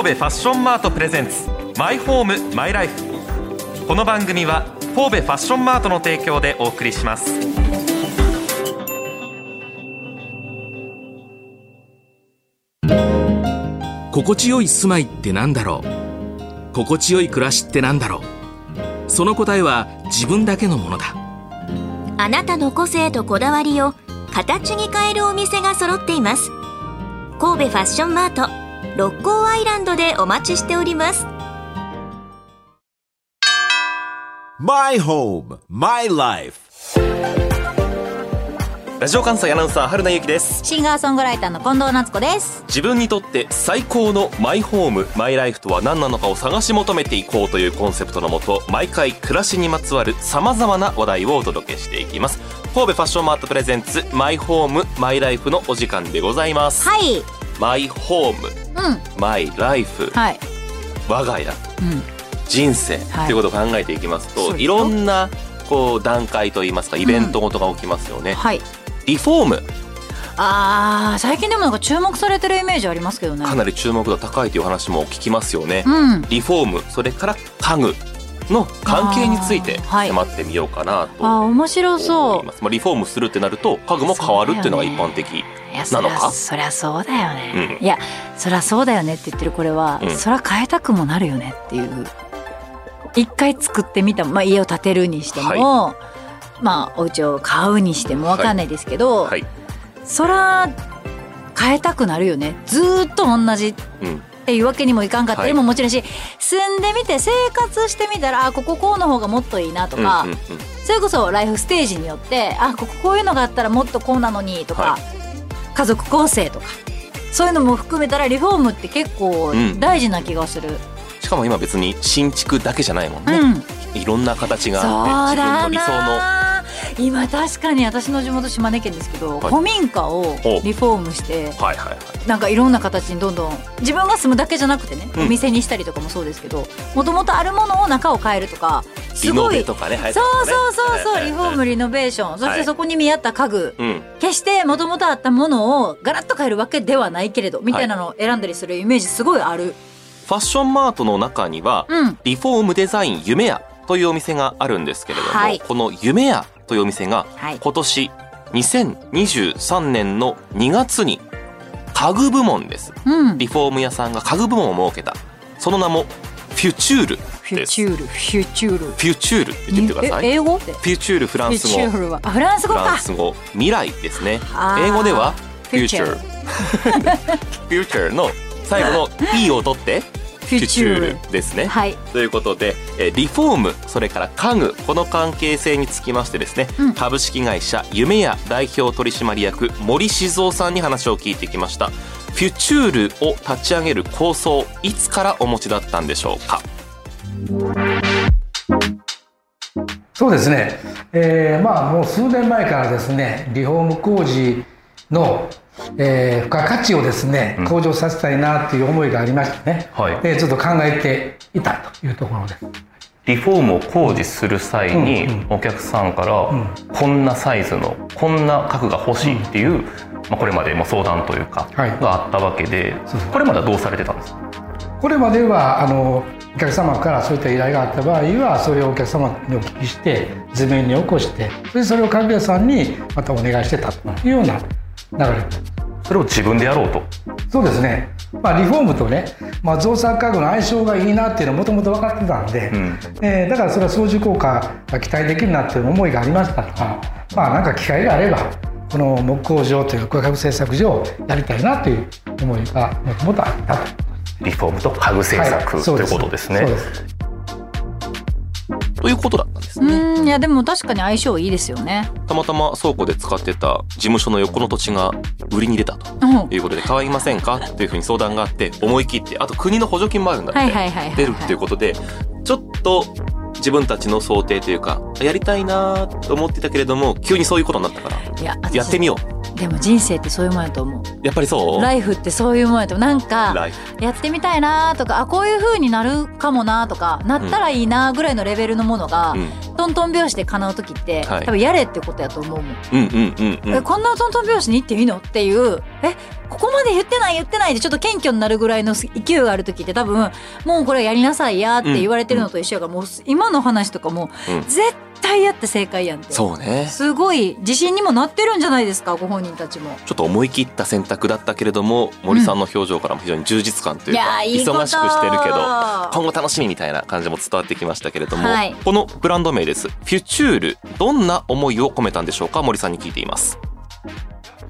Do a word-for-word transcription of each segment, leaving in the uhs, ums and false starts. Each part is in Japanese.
神戸ファッションマートプレゼンツマイホームマイライフ。この番組は神戸ファッションマートの提供でお送りします。心地よい住まいってなんだろう、心地よい暮らしってなんだろう、その答えは自分だけのものだ。あなたの個性とこだわりを形に変えるお店が揃っています。神戸ファッションマート六甲アイランドでお待ちしております。 My Home, My Life。 ラジオ関西アナウンサー春名由紀です。シンガーソングライターの近藤夏子です。自分にとって最高のマイホームマイライフとは何なのかを探し求めていこうというコンセプトのもと、毎回暮らしにまつわるさまざまな話題をお届けしていきます。神戸ファッションマートプレゼンツマイホームマイライフのお時間でございます。はい、マイホーム、うん、マイライフ、はい、我が家、うん、人生と、はい、いうことを考えていきますと、いろんなこう段階といいますかイベントごとが起きますよね、うん、はい、リフォーム、あー最近でもなんか注目されてるイメージありますけどね。かなり注目度高いという話も聞きますよね、うん、リフォーム、それから家具の関係について迫ってみようかなと、はい、あ面白そう。まあ、リフォームするってなると家具も変わるっていうのが一般的なのか。そりゃ そ, そ, そ, そうだよね、うん、いやそりゃそうだよねって言ってるこれは、うん、そりゃ変えたくもなるよねっていう。一回作ってみた、まあ、家を建てるにしても、はい、まあ、お家を買うにしても分かんないですけど、はいはい、そりゃ変えたくなるよね、ずっと同じ、うん、っていうわけにもいかんかったりももちろんし、はい、住んでみて生活してみたら、あこここうの方がもっといいなとか、うんうんうん、それこそライフステージによってあこここういうのがあったらもっとこうなのにとか、はい、家族構成とかそういうのも含めたらリフォームって結構大事な気がする、うん、しかも今別に新築だけじゃないもんね、うん、いろんな形があって自分の理想の。今確かに私の地元島根県ですけど、はい、古民家をリフォームして、はいはいはい、なんかいろんな形にどんどん自分が住むだけじゃなくてね、うん、お店にしたりとかもそうですけど、もともとあるものを中を変えるとかすごいリノベとかね、はい、そうそうそうそう、はい、リフォームリノベーション、そしてそこに見合った家具、はい、決してもともとあったものをガラッと変えるわけではないけれどみたいなのを選んだりするイメージすごいある、はい。ファッションマートの中には、うん、リフォームデザイン夢屋というお店があるんですけれども、はい、この夢屋というお店が、はい、今年にせんにじゅうさんねんのにがつに家具部門です、うん、リフォーム屋さんが家具部門を設けた、その名もフュチュールです。フュチュール、フュチュール、フュチュールって言ってください。英語？フュチュール、フランス語。フランス語か。フランス語、未来ですね。英語ではフューチャーフューチャーの最後の E を取ってフュチュールですね、はい、ということでリフォーム、それから家具、この関係性につきましてですね、うん、株式会社夢屋代表取締役森静雄さんに話を聞いてきました。フュチュールを立ち上げる構想、いつからお持ちだったんでしょうか。そうですね、えー、まあもう数年前からですね、リフォーム工事のえー、付加価値をですね、うん、向上させたいなという思いがありましてね、はい、でちょっと考えていたというところです。リフォームを工事する際に、うんうん、お客さんから、うん、こんなサイズのこんな家具が欲しいっていう、うん、まあ、これまでも相談というか、はい、があったわけで、そうそう、これまではどうされてたんですか。これまではあのお客様からそういった依頼があった場合は、それをお客様にお聞きして図面に起こして、それそれを家具屋さんにまたお願いしてたというような流れ。それを自分でやろうと。そうですね、まあ、リフォームとね、まあ、造作家具の相性がいいなっていうのはもともと分かってたんで、うん、えー、だからそれは相乗効果が期待できるなっていう思いがありましたから、まあ、なんか機会があればこの木工場というか家具製作所をやりたいなという思いがもともとあったと。リフォームと家具製作、はい、ということですね。そうです、ということだったんですね。うん、いやでも確かに相性いいですよね。たまたま倉庫で使ってた事務所の横の土地が売りに出たということで、買いませんかというふうに相談があって、思い切って、あと国の補助金もあるんだって出るということで、ちょっと自分たちの想定というかやりたいなと思ってたけれども、急にそういうことになったから や, やってみよう。でも人生ってそういうもんやと思う。やっぱりそう。ライフってそういうもんやと思う。なんかやってみたいなとか、あこういう風になるかもなとか、なったらいいなぐらいのレベルのものが、うん、トントン拍子で叶う時って、はい、多分やれってことやと思うもん。うんうんうんうん、えこんなトントン拍子に行っていいのっていう、えここままで言ってない言ってないでちょっと謙虚になるぐらいの勢いがある時って多分もうこれやりなさいやって言われてるのと一緒やから、うん、もう今の話とかも絶対やって正解やんって、うん、そうね、すごい自信にもなってるんじゃないですかご本人たちも。ちょっと思い切った選択だったけれども森さんの表情からも非常に充実感というか、うん、いや、いいこと。忙しくしてるけど今後楽しみみたいな感じも伝わってきましたけれども、はい、このブランド名ですフュチュール、どんな思いを込めたんでしょうか。森さんに聞いています。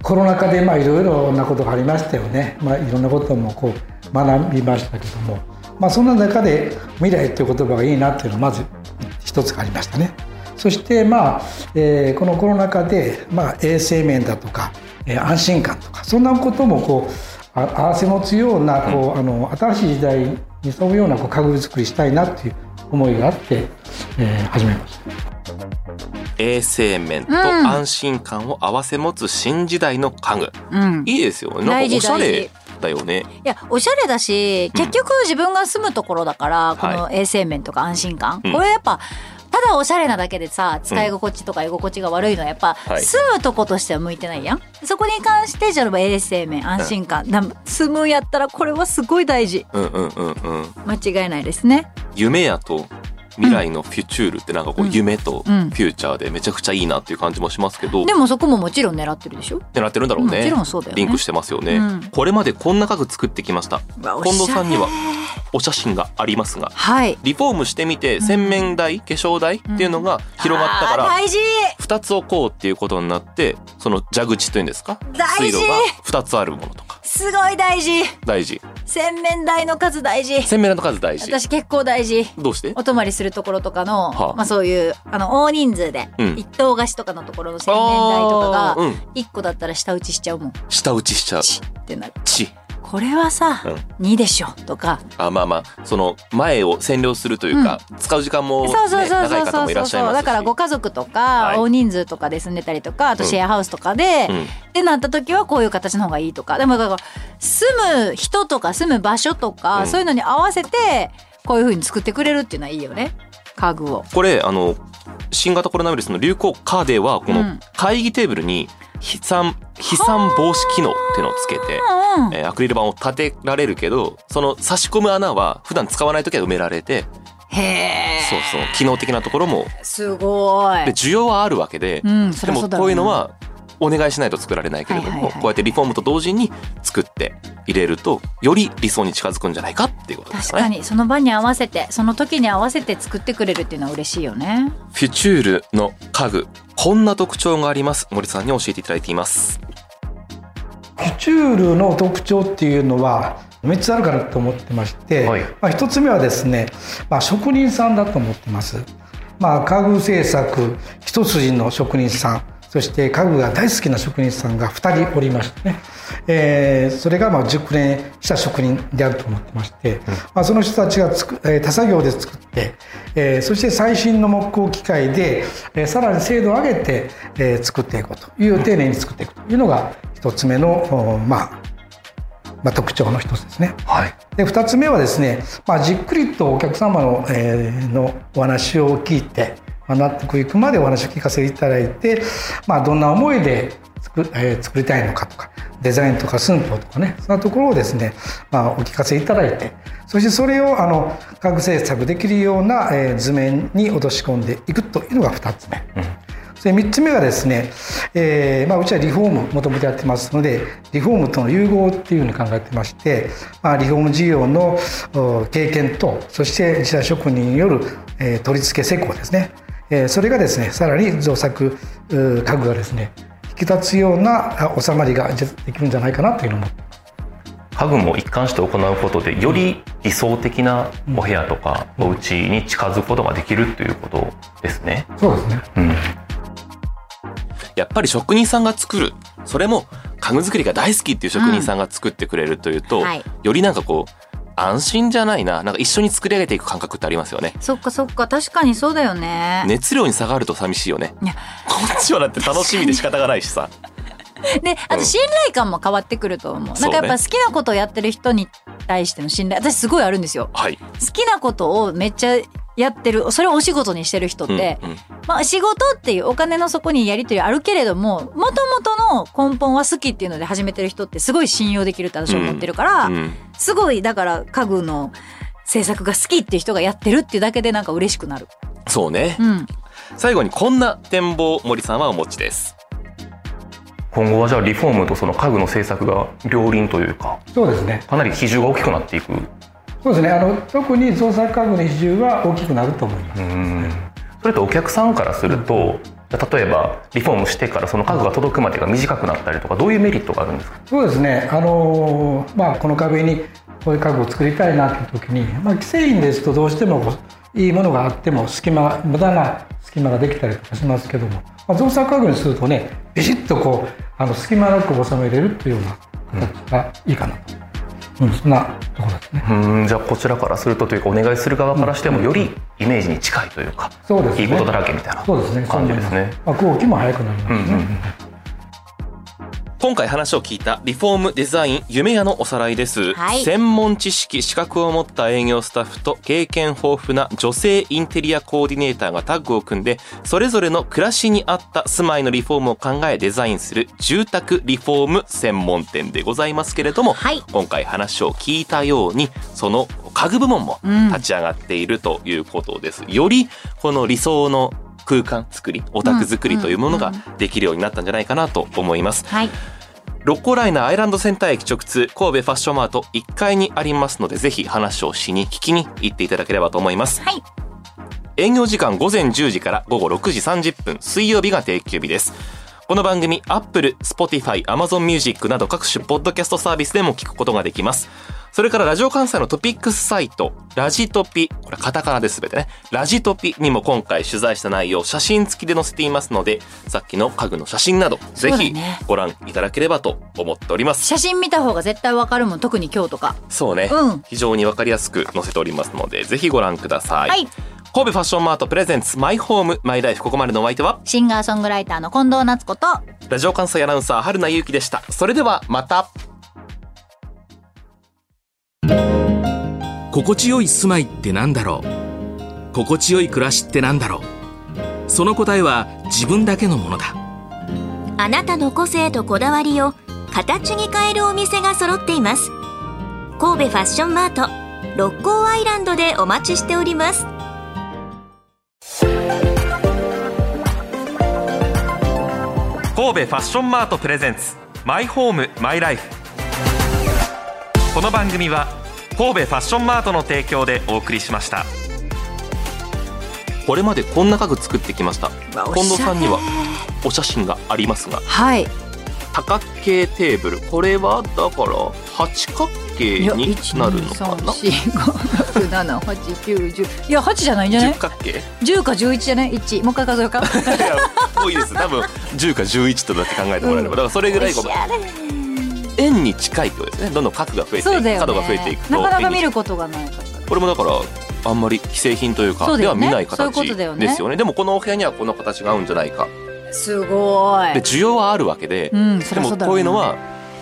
コロナ禍でいろいろなことがありましたよね。まあ、いろんなこともこう学びましたけども、まあ、そんな中で未来という言葉がいいなっていうのがまず一つありましたね。そして、まあえー、このコロナ禍で、まあ、衛生面だとか、えー、安心感とかそんなこともこう合わせ持つようなこうあの新しい時代に沿うようなこう家具作りしたいなっていう思いがあって、えー、始めました。衛生面と安心感を併せ持つ新時代の家具、うん、いいですよね。なんかおしゃれだよね。いやおしゃれだし結局自分が住むところだから、うん、この衛生面とか安心感、はい、これやっぱ、うんただおしゃれなだけでさ使い心地とか居心地が悪いのはやっぱ、うんはい、住むとことしては向いてないやん。そこに関してじゃあ衛生面安心感、うん、住むやったらこれはすごい大事、うんうんうんうん、間違いないですね。夢やと未来のフュチュールってなんかこう夢とフューチャーでめちゃくちゃいいなっていう感じもしますけど、うんうん、でもそこももちろん狙ってるでしょ。狙ってるんだろうね。もちろんそうだよね。リンクしてますよね、うん、これまでこんな家具作ってきました。近藤さんにはお写真がありますが、はい、リフォームしてみて洗面台、うん、化粧台っていうのが広がったから、うん、ふたつ置こうっていうことになってその蛇口というんですか水路がふたつあるものとかすごい大事大事。洗面台の数大事。洗面台の数大事。私結構大事。どうして？お泊まりするところとかの、はあまあ、そういうあの大人数で、うん、一棟貸しとかのところの洗面台とかがいっこだったら下打ちしちゃうもん。下打ちしちゃうチってなる。チこれはさ、うん、にでしょとかあまあまあその前を占領するというか、うん、使う時間も、ね、長い方もいらっしゃいますしだからご家族とか、はい、大人数とかで住んでたりとかあとシェアハウスとかで、うん、ってなった時はこういう形の方がいいとかでもだから住む人とか住む場所とか、うん、そういうのに合わせてこういう風に作ってくれるっていうのはいいよね家具を。これあの新型コロナウイルスの流行下ではこの会議テーブルに飛散、飛散防止機能っていうのをつけて、えー、アクリル板を立てられるけどその差し込む穴は普段使わないときは埋められてへそうそう機能的なところもすごいで需要はあるわけで、うんそりゃそうだね、でもこういうのはお願いしないと作られないけれども、はいはいはい、こうやってリフォームと同時に作って入れるとより理想に近づくんじゃないかっていうことですね。確かにその場に合わせてその時に合わせて作ってくれるっていうのは嬉しいよね。フュチュールの家具こんな特徴があります。森さんに教えていただいています。フュチュールの特徴っていうのはみっつあるかなと思ってまして、はいまあ、ひとつめはですね、まあ、職人さんだと思ってます、まあ、家具製作一筋の職人さんそして家具が大好きな職人さんがふたりおりましてね、えー、それがまあ熟練した職人であると思ってまして、うんまあ、その人たちがつく、えー、手作業で作って、えー、そして最新の木工機械で、えー、さらに精度を上げて、えー、作っていこうという丁寧に作っていくというのがひとつめの、まあまあ、特徴の一つですね、はい、でふたつめはですね、まあ、じっくりとお客様の、えー、のお話を聞いて納得いくまでお話を聞かせていただいて、まあ、どんな思いで 作,、えー、作りたいのかとかデザインとか寸法とかねそんなところをですね、まあ、お聞かせいただいてそしてそれをあの家具制作できるような、えー、図面に落とし込んでいくというのがふたつめ、うん、それみっつめがですね、えーまあ、うちはリフォームもともとやってますのでリフォームとの融合っていうふうに考えてまして、まあ、リフォーム事業の経験とそして自社職人による、えー、取り付け施工ですねそれがですねさらに造作家具がですね引き立つような収まりができるんじゃないかなというのも家具も一貫して行うことでより理想的なお部屋とかお家に近づくことができるということですね。そうですね、うん、やっぱり職人さんが作るそれも家具作りが大好きっていう職人さんが作ってくれるというと、うんはい、よりなんかこう安心じゃないな、なんか一緒に作り上げていく感覚ってありますよね。そっかそっか確かにそうだよね。熱量に差があると寂しいよね。いやこっちはだって楽しみで仕方がないしさであと信頼感も変わってくると思う、うん、なんかやっぱ好きなことをやってる人に対しての信頼私すごいあるんですよ、はい、好きなことをめっちゃやってる、それをお仕事にしてる人って、うんうん、まあ仕事っていうお金の底にやり取りあるけれども、元々の根本は好きっていうので始めてる人ってすごい信用できるって私は思ってるから、うんうん、すごいだから家具の制作が好きっていう人がやってるっていうだけでなんか嬉しくなる。そうね、うん、最後にこんな展望を森さんはお持ちです。今後はじゃあリフォームとその家具の制作が両輪というか、そうですね、かなり比重が大きくなっていく。そうですね、あの特に造作家具の比重は大きくなると思います。うん、それとお客さんからすると、例えばリフォームしてからその家具が届くまでが短くなったりとか、どういうメリットがあるんですか？そうですね、あの、まあ、この壁にこういう家具を作りたいなという時に、まあ、既製品ですとどうしてもいいものがあっても隙間、無駄な隙間ができたりとかしますけども、まあ、造作家具にするとね、ビシッとこうあの隙間なく収めれるというような形がいいかなと、うんうん、そんなところですね。うん、じゃあこちらからするとというか、お願いする側からしてもよりイメージに近いというか、うんうん、いいことだらけみたいな感じですね。そうですね、後期も早くなりますね、うんうんうん、今回話を聞いたリフォームデザイン夢屋のおさらいです、はい、専門知識資格を持った営業スタッフと経験豊富な女性インテリアコーディネーターがタッグを組んで、それぞれの暮らしに合った住まいのリフォームを考えデザインする住宅リフォーム専門店でございますけれども、はい、今回話を聞いたようにその家具部門も立ち上がっているということです、うん、よりこの理想の空間作り、オタク作りというものができるようになったんじゃないかなと思います、うんうんうん、はい、ロッコライナーアイランドセンター駅直通神戸ファッションマートいっかいにありますので、ぜひ話をしに聞きに行っていただければと思います、はい、営業時間午前じゅうじから午後ろくじさんじゅっぷん、水曜日が定休日です。この番組 Apple、Spotify、Amazon Music など各種ポッドキャストサービスでも聞くことができます。それからラジオ関西のトピックスサイトラジトピ、これカタカナですべてね、ラジトピにも今回取材した内容写真付きで載せていますので、さっきの家具の写真など、ぜひご覧いただければと思っております、ね、写真見た方が絶対わかるもん、特に今日とか。そうね、うん、非常にわかりやすく載せておりますので、ぜひご覧ください、はい。神戸ファッションマートプレゼンツマイホームマイライフ、ここまでのお相手はシンガーソングライターの近藤夏子とラジオ関西アナウンサー春名優紀でした。それではまた。心地よい住まいってなんだろう、心地よい暮らしってなんだろう、その答えは自分だけのものだ。あなたの個性とこだわりを形に変えるお店が揃っています。神戸ファッションマート六甲アイランドでお待ちしております。神戸ファッションマートプレゼンツマイホームマイライフ、この番組は神戸ファッションマートの提供でお送りしました。これまでこんな家具作ってきました。近藤さんにはお写真がありますが、はい、多角形テーブル、これはだから八角形になるのかな。いち に さん よん ご ろく なな はち きゅう じゅう、いやはちじゃないんじゃない、じゅう角形、じゅうかじゅういちじゃない。いちもう一回数えようか。いや多いです、多分じゅうかじゅういちとだって考えてもらえれば、うん、だからそれぐらい円に近いとですね、どんどん角が増えていく、ね、角が増えていくと、なかなか見ることがないから、これもだからあんまり既製品というかでは見ない形ですよ ね, よね, よねでもこのお部屋にはこの形が合うんじゃないか、すごいで需要はあるわけで、うん、でもこういうのは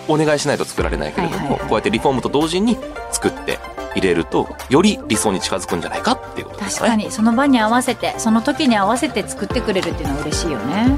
お願いしないと作られないけれども、はいはいはい、こうやってリフォームと同時に作って入れるとより理想に近づくんじゃないかっていうことですね。確かにその場に合わせてその時に合わせて作ってくれるっていうのは嬉しいよね。